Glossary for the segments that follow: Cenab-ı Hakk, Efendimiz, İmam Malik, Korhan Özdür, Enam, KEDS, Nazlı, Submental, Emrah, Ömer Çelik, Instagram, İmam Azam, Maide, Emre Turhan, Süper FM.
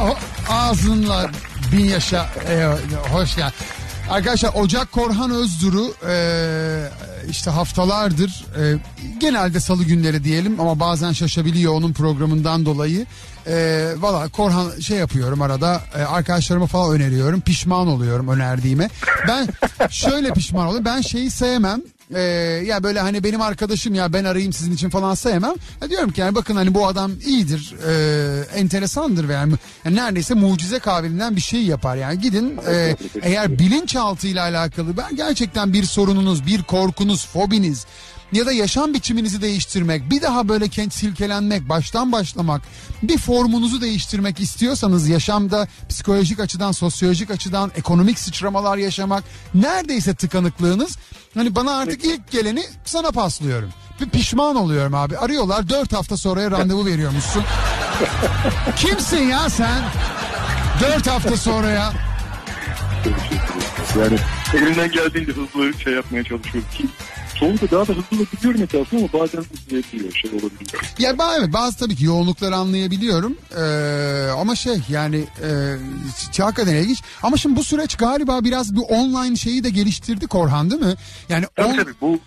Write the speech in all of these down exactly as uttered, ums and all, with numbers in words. O, ağzınla bin yaşa e, hoş geldin. Arkadaşlar Ocak Korhan Özdür'ü e, işte haftalardır e, genelde salı günleri diyelim ama bazen şaşabiliyor onun programından dolayı. E, Valla Korhan şey yapıyorum arada e, arkadaşlarıma falan öneriyorum, pişman oluyorum önerdiğime. Ben şöyle pişman oluyorum, ben şeyi sevmem. Ee, ya böyle hani benim arkadaşım ya ben arayayım sizin için falan sayamam. Ya diyorum ki yani bakın hani bu adam iyidir, e, enteresandır ve yani, yani neredeyse mucize kabiliğinden bir şey yapar yani gidin e, eğer bilinçaltıyla alakalı ben gerçekten bir sorununuz, bir korkunuz, fobiniz ya da yaşam biçiminizi değiştirmek, bir daha böyle kendi silkelenmek, baştan başlamak, bir formunuzu değiştirmek istiyorsanız yaşamda psikolojik açıdan, sosyolojik açıdan ekonomik sıçramalar yaşamak, neredeyse tıkanıklığınız, hani bana artık ilk geleni sana paslıyorum. Bir pişman oluyorum abi. Arıyorlar, dört hafta sonraya randevu veriyormuşsun. Kimsin ya sen? Dört hafta sonraya. Yani elimden geldiğince hızlı şey yapmaya çalışıyorum ki sonunda daha da hızlı biliyorum etrafını ama bazen hızlı şey olabiliyor. Ya ben bazı tabii ki yoğunlukları anlayabiliyorum ee, ama şey yani e, hakikaten ilginç. Ama şimdi bu süreç galiba biraz bir online şeyi de geliştirdi Korhan, değil mi? Yani tabii on... tabii bu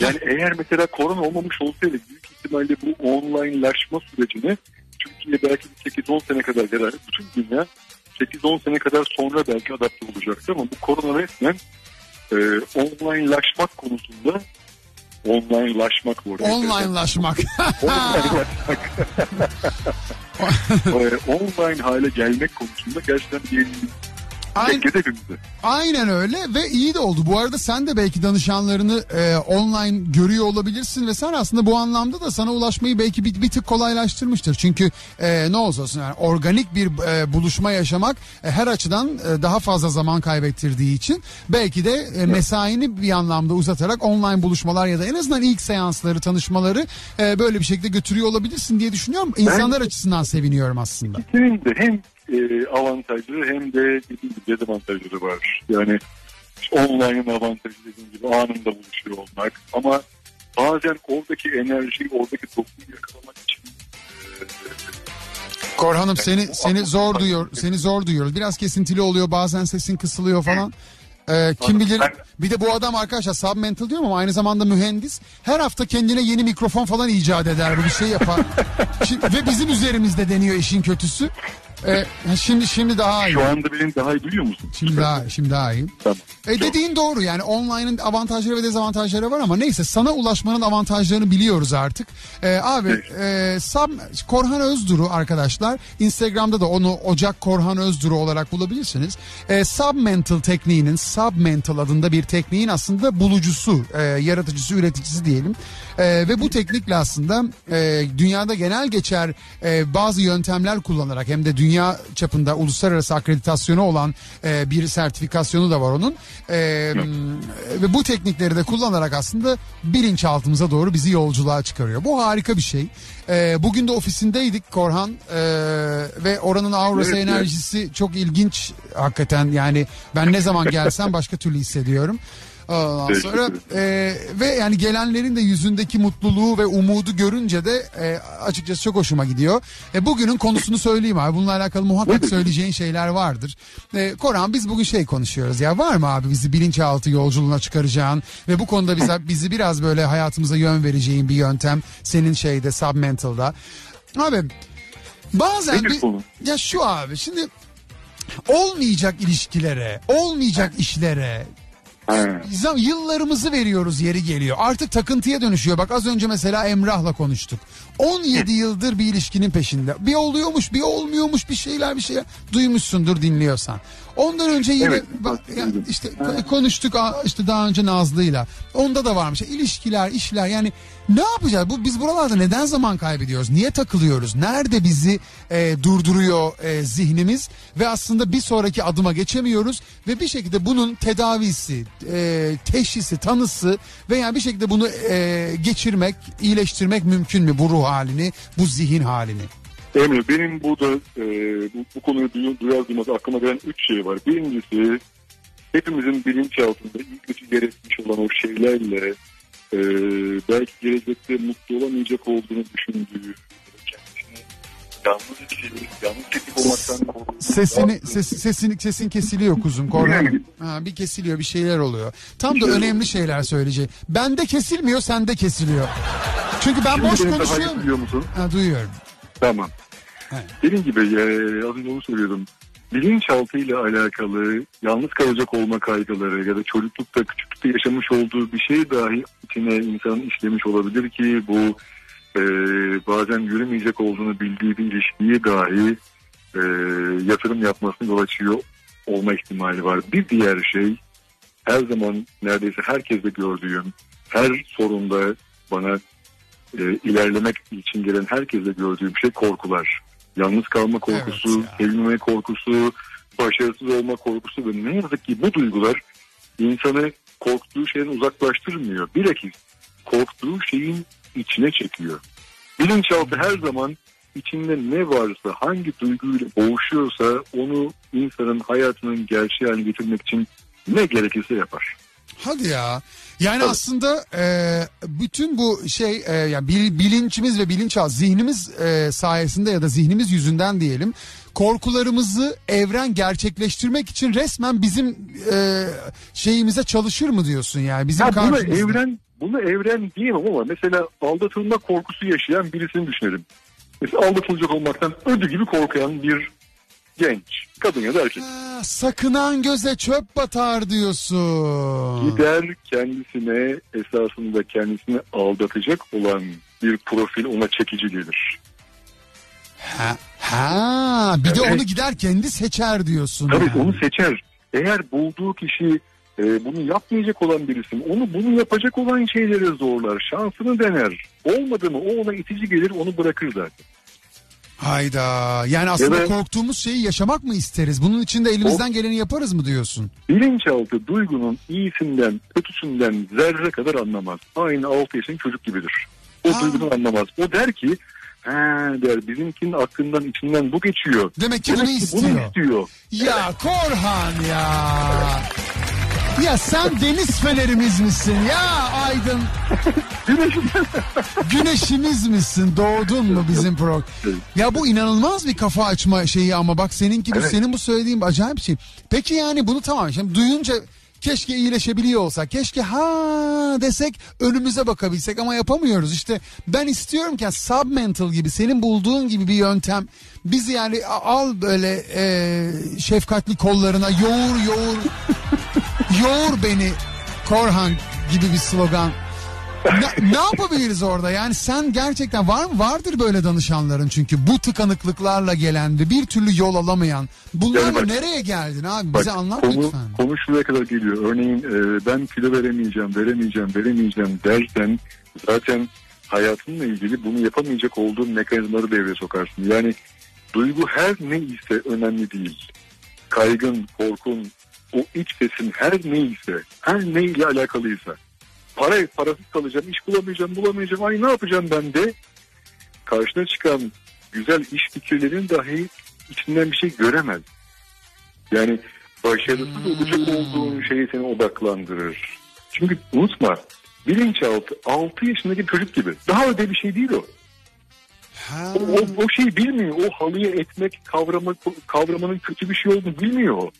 yani eğer mesela korona olmamış olsaydı büyük ihtimalle bu onlinelaşma sürecini Türkiye belki sekiz on sene kadar herhalde bütün dünya sekiz on sene kadar sonra belki adapte olacaktı ama bu korona resmen e, onlinelaşmak konusunda onlinelaşmak bu arada. Onlinelaşmak. Onlinelaşmak. e, online hale gelmek konusunda gerçekten diyelim. Aynen, aynen öyle ve iyi de oldu. Bu arada sen de belki danışanlarını e, online görüyor olabilirsin ve sen aslında bu anlamda da sana ulaşmayı belki bir, bir tık kolaylaştırmıştır. Çünkü e, ne olursa olsun yani organik bir e, buluşma yaşamak e, her açıdan e, daha fazla zaman kaybettirdiği için belki de e, mesaini bir anlamda uzatarak online buluşmalar ya da en azından ilk seansları, tanışmaları e, böyle bir şekilde götürüyor olabilirsin diye düşünüyorum. İnsanlar ben, açısından seviniyorum aslında. Senin de hem E, avantajları hem de dediğim gibi dezavantajları var. Yani işte online'ın avantajı dediğim gibi anında buluşuyor olmak ama bazen oradaki enerjiyi, oradaki toplumu yakalamak için Korhan'ım yani seni seni zor duyuyor, seni zor duyuyoruz. Biraz kesintili oluyor, bazen sesin kısılıyor falan. Ee, kim bilir, bir de bu adam arkadaşlar Submental diyorum ama aynı zamanda mühendis, her hafta kendine yeni mikrofon falan icat eder, bir şey yapar. Şimdi, ve bizim üzerimizde deniyor işin kötüsü. Ee, şimdi şimdi daha iyi. Şu anda benim daha iyi duyuyor musun? Şimdi daha, şimdi daha iyi. Tamam. E, dediğin doğru yani online'ın avantajları ve dezavantajları var ama neyse sana ulaşmanın avantajlarını biliyoruz artık. Ee, abi evet. e, Sam, Korhan Özdür'ü arkadaşlar Instagram'da da onu Ocak Korhan Özdür'ü olarak bulabilirsiniz. E, Submental tekniğinin, Submental adında bir tekniğin aslında bulucusu, e, yaratıcısı, üreticisi diyelim. E, ve bu teknikle aslında e, dünyada genel geçer e, bazı yöntemler kullanarak hem de dünyada dünya çapında uluslararası akreditasyonu olan e, bir sertifikasyonu da var onun. E, ve bu teknikleri de kullanarak aslında bilinçaltımıza doğru bizi yolculuğa çıkarıyor. Bu harika bir şey. E, bugün de ofisindeydik Korhan e, ve oranın aurası, evet, enerjisi evet. Çok ilginç hakikaten. Yani ben ne zaman gelsem başka türlü hissediyorum. Ondan sonra e, ve yani gelenlerin de yüzündeki mutluluğu ve umudu görünce de e, açıkçası çok hoşuma gidiyor. E, bugünün konusunu söyleyeyim abi. Bununla alakalı muhakkak söyleyeceğin şeyler vardır. E, Korhan biz bugün şey konuşuyoruz ya, var mı abi bizi bilinçaltı yolculuğuna çıkaracağın ve bu konuda bize, bizi biraz böyle hayatımıza yön vereceğin bir yöntem senin şeyde Submental'da. Abi bazen bir, ya şu abi şimdi olmayacak ilişkilere, olmayacak işlere yıllarımızı veriyoruz, yeri geliyor. Artık takıntıya dönüşüyor. Bak az önce mesela Emrah'la konuştuk. on yedi yıldır bir ilişkinin peşinde. Bir oluyormuş, bir olmuyormuş, bir şeyler bir şeyler duymuşsundur dinliyorsan. Ondan önce yine evet, bak, yani işte konuştuk işte daha önce Nazlı'yla. Onda da varmış. İlişkiler, işler yani ne yapacağız? Bu biz buralarda neden zaman kaybediyoruz? Niye takılıyoruz? Nerede bizi e, durduruyor e, zihnimiz ve aslında bir sonraki adıma geçemiyoruz ve bir şekilde bunun tedavisi, e, teşhisi, tanısı veya bir şekilde bunu e, geçirmek, iyileştirmek mümkün mü bu ruh halini, bu zihin halini? Emre benim burada e, bu, bu konuyu duyar duymaz aklıma gelen üç şey var. Birincisi hepimizin bilinçaltında ilk gerekmiş olan o şeylerle Ee, belki gelecekte mutlu olamayacak olduğunu düşündüğü, kendisini Yalnız kişilik, yalnız kişilik olmaktan korkuyorum. Sesini, ses, sesin, sesin kesiliyor kuzum. Korhan. Ha, bir kesiliyor, bir şeyler oluyor. Tam da önemli şeyler söyleyecek. Bende kesilmiyor, sende kesiliyor. Çünkü ben şimdi boş konuşuyorum. Duyuyor musun? Ha, duyuyorum. Tamam. Evet. Dediğim gibi e, az önce onu söylüyordum. Bilinçaltıyla alakalı yalnız kalacak olma kaygıları ya da çocuklukta, küçüklükte yaşamış olduğu bir şey dahi içine insan işlemiş olabilir ki bu e, bazen yürümeyecek olduğunu bildiği bir ilişkiye dahi e, yatırım yapmasını yol açıyor olma ihtimali var. Bir diğer şey, her zaman neredeyse herkeste gördüğüm, her sorunda bana e, ilerlemek için gelen herkeste gördüğüm şey korkular. Yalnız kalma korkusu, evet, sevilme korkusu, başarısız olma korkusu ve ne yazık ki bu duygular insanı korktuğu şeyden uzaklaştırmıyor. Bilakis korktuğu şeyin içine çekiyor. Bilinçaltı her zaman içinde ne varsa, hangi duyguyla boğuşuyorsa onu insanın hayatının gerçeği haline getirmek için ne gerekirse yapar. Hadi ya. Yani evet, aslında e, bütün bu şey e, yani bilinçimiz ve bilinçaltı zihnimiz e, sayesinde ya da zihnimiz yüzünden diyelim, korkularımızı evren gerçekleştirmek için resmen bizim e, şeyimize çalışır mı diyorsun yani bizim ya karşımızda. Bunu evren, bunu evren diyemem ama mesela aldatılma korkusu yaşayan birisini düşünelim. Mesela aldatılacak olmaktan ödü gibi korkuyan bir genç, kadın ya da erkek. Ha, sakınan göze çöp batar diyorsun. Gider kendisine, esasında kendisini aldatacak olan bir profil ona çekici gelir. Ha, ha bir evet, de onu gider kendi seçer diyorsun. Tabii yani, onu seçer. Eğer bulduğu kişi e, bunu yapmayacak olan birisi, onu bunu yapacak olan şeylere zorlar, şansını dener. Olmadı mı o ona itici gelir, onu bırakır zaten. Hayda. Yani aslında evet, korktuğumuz şeyi yaşamak mı isteriz? Bunun için de elimizden geleni yaparız mı diyorsun? Bilinçaltı duygunun iyisinden, kötüsünden zerre kadar anlamaz. Aynı altı yaşındaki çocuk gibidir. O ha, duygunu anlamaz. O der ki, he der, bizimkinin aklından, içinden bu geçiyor. Demek ki, Demek bunu, ki istiyor. bunu istiyor. Ya evet. Korhan ya. Ya sen deniz fenerimiz misin ya aydın? Güneşimiz misin? Doğdun mu bizim program? Ya bu inanılmaz bir kafa açma şeyi ama bak seninki evet, bu senin bu söylediğin acayip bir şey. Peki yani bunu tamam şimdi duyunca keşke iyileşebiliyor olsak. Keşke ha desek, önümüze bakabilsek ama yapamıyoruz. İşte ben istiyorum ki Submental gibi, senin bulduğun gibi bir yöntem. Bizi yani al böyle e, şefkatli kollarına yoğur yoğur. Yoğur beni Korhan gibi bir slogan. Ne, ne yapabiliriz orada? Yani sen gerçekten var mı? Vardır böyle danışanların çünkü. Bu tıkanıklıklarla gelen ve bir türlü yol alamayan. Bunlar yani bak, nereye geldin abi? Bak, bize anlat konu, lütfen. Konu şuraya kadar geliyor. Örneğin e, ben kilo veremeyeceğim, veremeyeceğim, veremeyeceğim dersen zaten hayatınla ilgili bunu yapamayacak olduğun mekanizmaları devreye sokarsın. Yani duygu her neyse önemli değil. Kaygın, korkun, o iç sesin her neyse, her neyle alakalıysa, para, parasız kalacağım, iş bulamayacağım, bulamayacağım, ay ne yapacağım ben de, karşına çıkan güzel iş fikirlerinin dahi içinden bir şey göremez. Yani başarısız olacak olduğun şeye seni odaklandırır. Çünkü unutma, bilinçaltı altı yaşındaki çocuk gibi. Daha öde bir şey değil o. O, o, o şeyi bilmiyor. O halıya etmek kavramı, kavramanın kötü bir şey olduğunu bilmiyor o.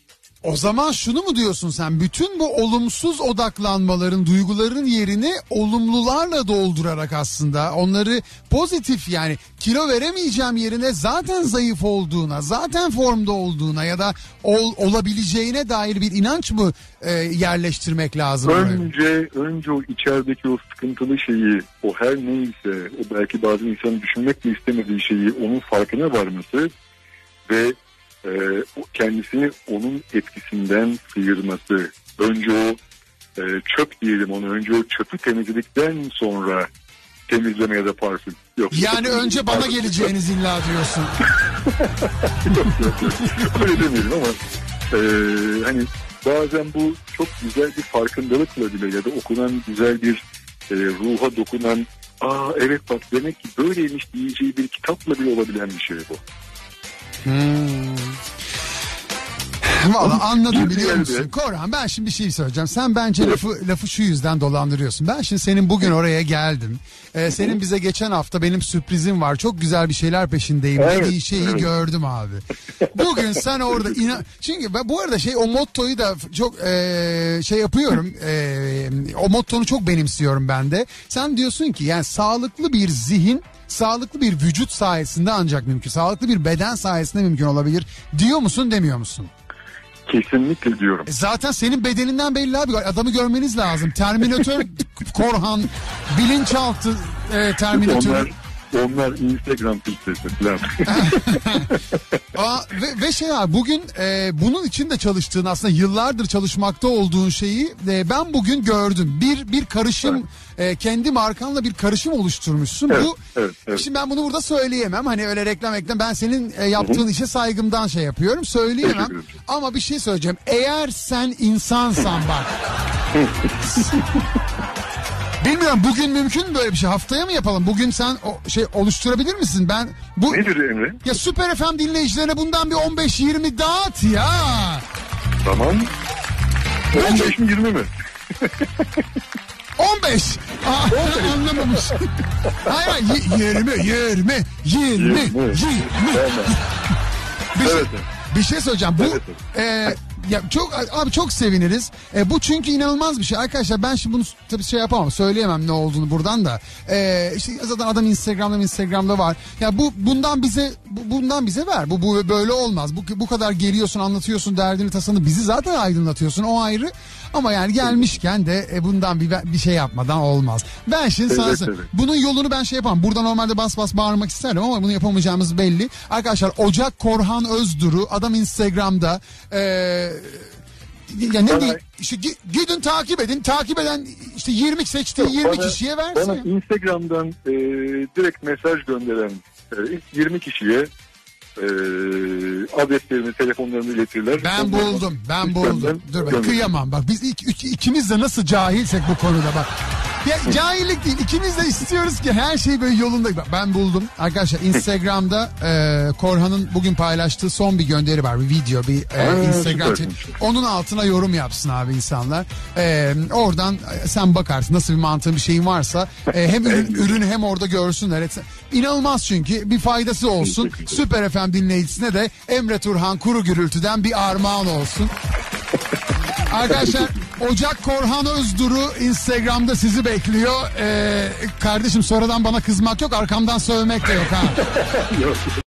O zaman şunu mu diyorsun sen? Bütün bu olumsuz odaklanmaların, duyguların yerini olumlularla doldurarak aslında onları pozitif, yani kilo veremeyeceğim yerine zaten zayıf olduğuna, zaten formda olduğuna ya da ol, olabileceğine dair bir inanç mı e, yerleştirmek lazım? Önce oraya? önce o içerideki o sıkıntılı şeyi, o her neyse, o belki bazı insanın düşünmek de istemediği şeyi, onun farkına varması ve kendisini onun etkisinden sıyırması. Önce o çöp diyelim onu, önce o çöpü temizledikten sonra temizlemeye de parfüm. Yok, yani önce bana parfüm geleceğiniz illa diyorsun. Yok, yok, yok. Öyle demeyelim ama e, hani bazen bu çok güzel bir farkındalıkla bile ya da okunan güzel bir e, ruha dokunan, aa evet bak demek ki böyleymiş diyeceği bir kitapla bile olabilen bir şey bu. Hmm. Valla anladım, biliyor musun? Korhan, ben şimdi bir şey söyleyeceğim. Sen bence evet. lafı, lafı şu yüzden dolandırıyorsun. Ben şimdi senin bugün oraya geldim. Ee, senin bize geçen hafta benim sürprizim var. Çok güzel bir şeyler peşindeyim. Evet. Dediği şeyi evet. gördüm abi. Bugün sen orada... Inan... Çünkü ben bu arada şey o mottoyu da çok e, şey yapıyorum. E, o mottonu çok benimsiyorum ben de. Sen diyorsun ki yani sağlıklı bir zihin... Sağlıklı bir vücut sayesinde ancak mümkün. Sağlıklı bir beden sayesinde mümkün olabilir. Diyor musun, demiyor musun? Kesinlikle diyorum. E zaten senin bedeninden belli abi. Adamı görmeniz lazım. Terminator Korhan, bilinçaltı e, Terminator. Onlar, onlar Instagram filtresi falan. Aa, ve, ve şey abi bugün e, bunun için de çalıştığın, aslında yıllardır çalışmakta olduğun şeyi e, ben bugün gördüm. Bir bir karışım. Evet. E, kendi markanla bir karışım oluşturmuşsun. Evet, bu evet, evet. Şimdi ben bunu burada söyleyemem. Hani öyle reklam reklam. Ben senin e, yaptığın Hı-hı. işe saygımdan şey yapıyorum. Söyleyemem. Ama bir şey söyleyeceğim. Eğer sen insansan bak. Bilmiyorum, bugün mümkün mü böyle bir şey? Haftaya mı yapalım? Bugün sen o şey oluşturabilir misin? Ben bu nedir Emre? Ya Süper F M dinleyicilerine bundan bir on beş yirmi dağıt ya. Tamam. on beş mi yirmi mi? on beş. Aa, on beş. Anlamamış. Hayır hayır. yirmi, yirmi, yirmi, yirmi. Bir şey, bir şey söyleyeceğim. Bu... E, ya çok abi çok seviniriz. E, bu çünkü inanılmaz bir şey. Arkadaşlar ben şimdi bunu tabii şey yapamam. Söyleyemem ne olduğunu buradan da. E, işte zaten adam Instagram'da Instagram'da var. Ya bu bundan bize bu, bundan bize ver. Bu, bu böyle olmaz. Bu bu kadar geliyorsun, anlatıyorsun derdini, tasanı, bizi zaten aydınlatıyorsun. O ayrı. Ama yani gelmişken de e, bundan bir bir şey yapmadan olmaz. Ben şimdi sana evet, evet. bunun yolunu ben şey yapamam. Burada normalde bas bas bağırmak isterdim ama bunu yapamayacağımız belli. Arkadaşlar Ocak Korhan Özdür'ü adam Instagram'da eee ya ne diyeyim, işte gidin takip edin, takip eden işte yirmi seçtiği yirmi bana, kişiye versin. Bana Instagram'dan e, direkt mesaj gönderen ilk e, yirmi kişiye e, adreslerini, telefonlarını iletirler. Ben ondan buldum, ben ilk buldum. Dur bak, kıyamam bak, biz ilk, üç, ikimiz de nasıl cahilsek bu konuda bak. Ya, cahillik değil, ikimiz de istiyoruz ki her şey böyle yolunda. Bak, ben buldum arkadaşlar Instagram'da e, Korhan'ın bugün paylaştığı son bir gönderi var, bir video, bir e, Instagram. Onun altına yorum yapsın abi insanlar. E, oradan sen bakarsın nasıl bir mantığın, bir şeyin varsa e, hem ürün, ürün hem orada görsünler. Et. İnanılmaz, çünkü bir faydası olsun. Süper F M dinleyicisine de Emre Turhan Kuru Gürültü'den bir armağan olsun. Arkadaşlar Ocak Korhan Özdür'ü Instagram'da sizi bekliyor. Ee, kardeşim sonradan bana kızmak yok, arkamdan sövmek de yok ha.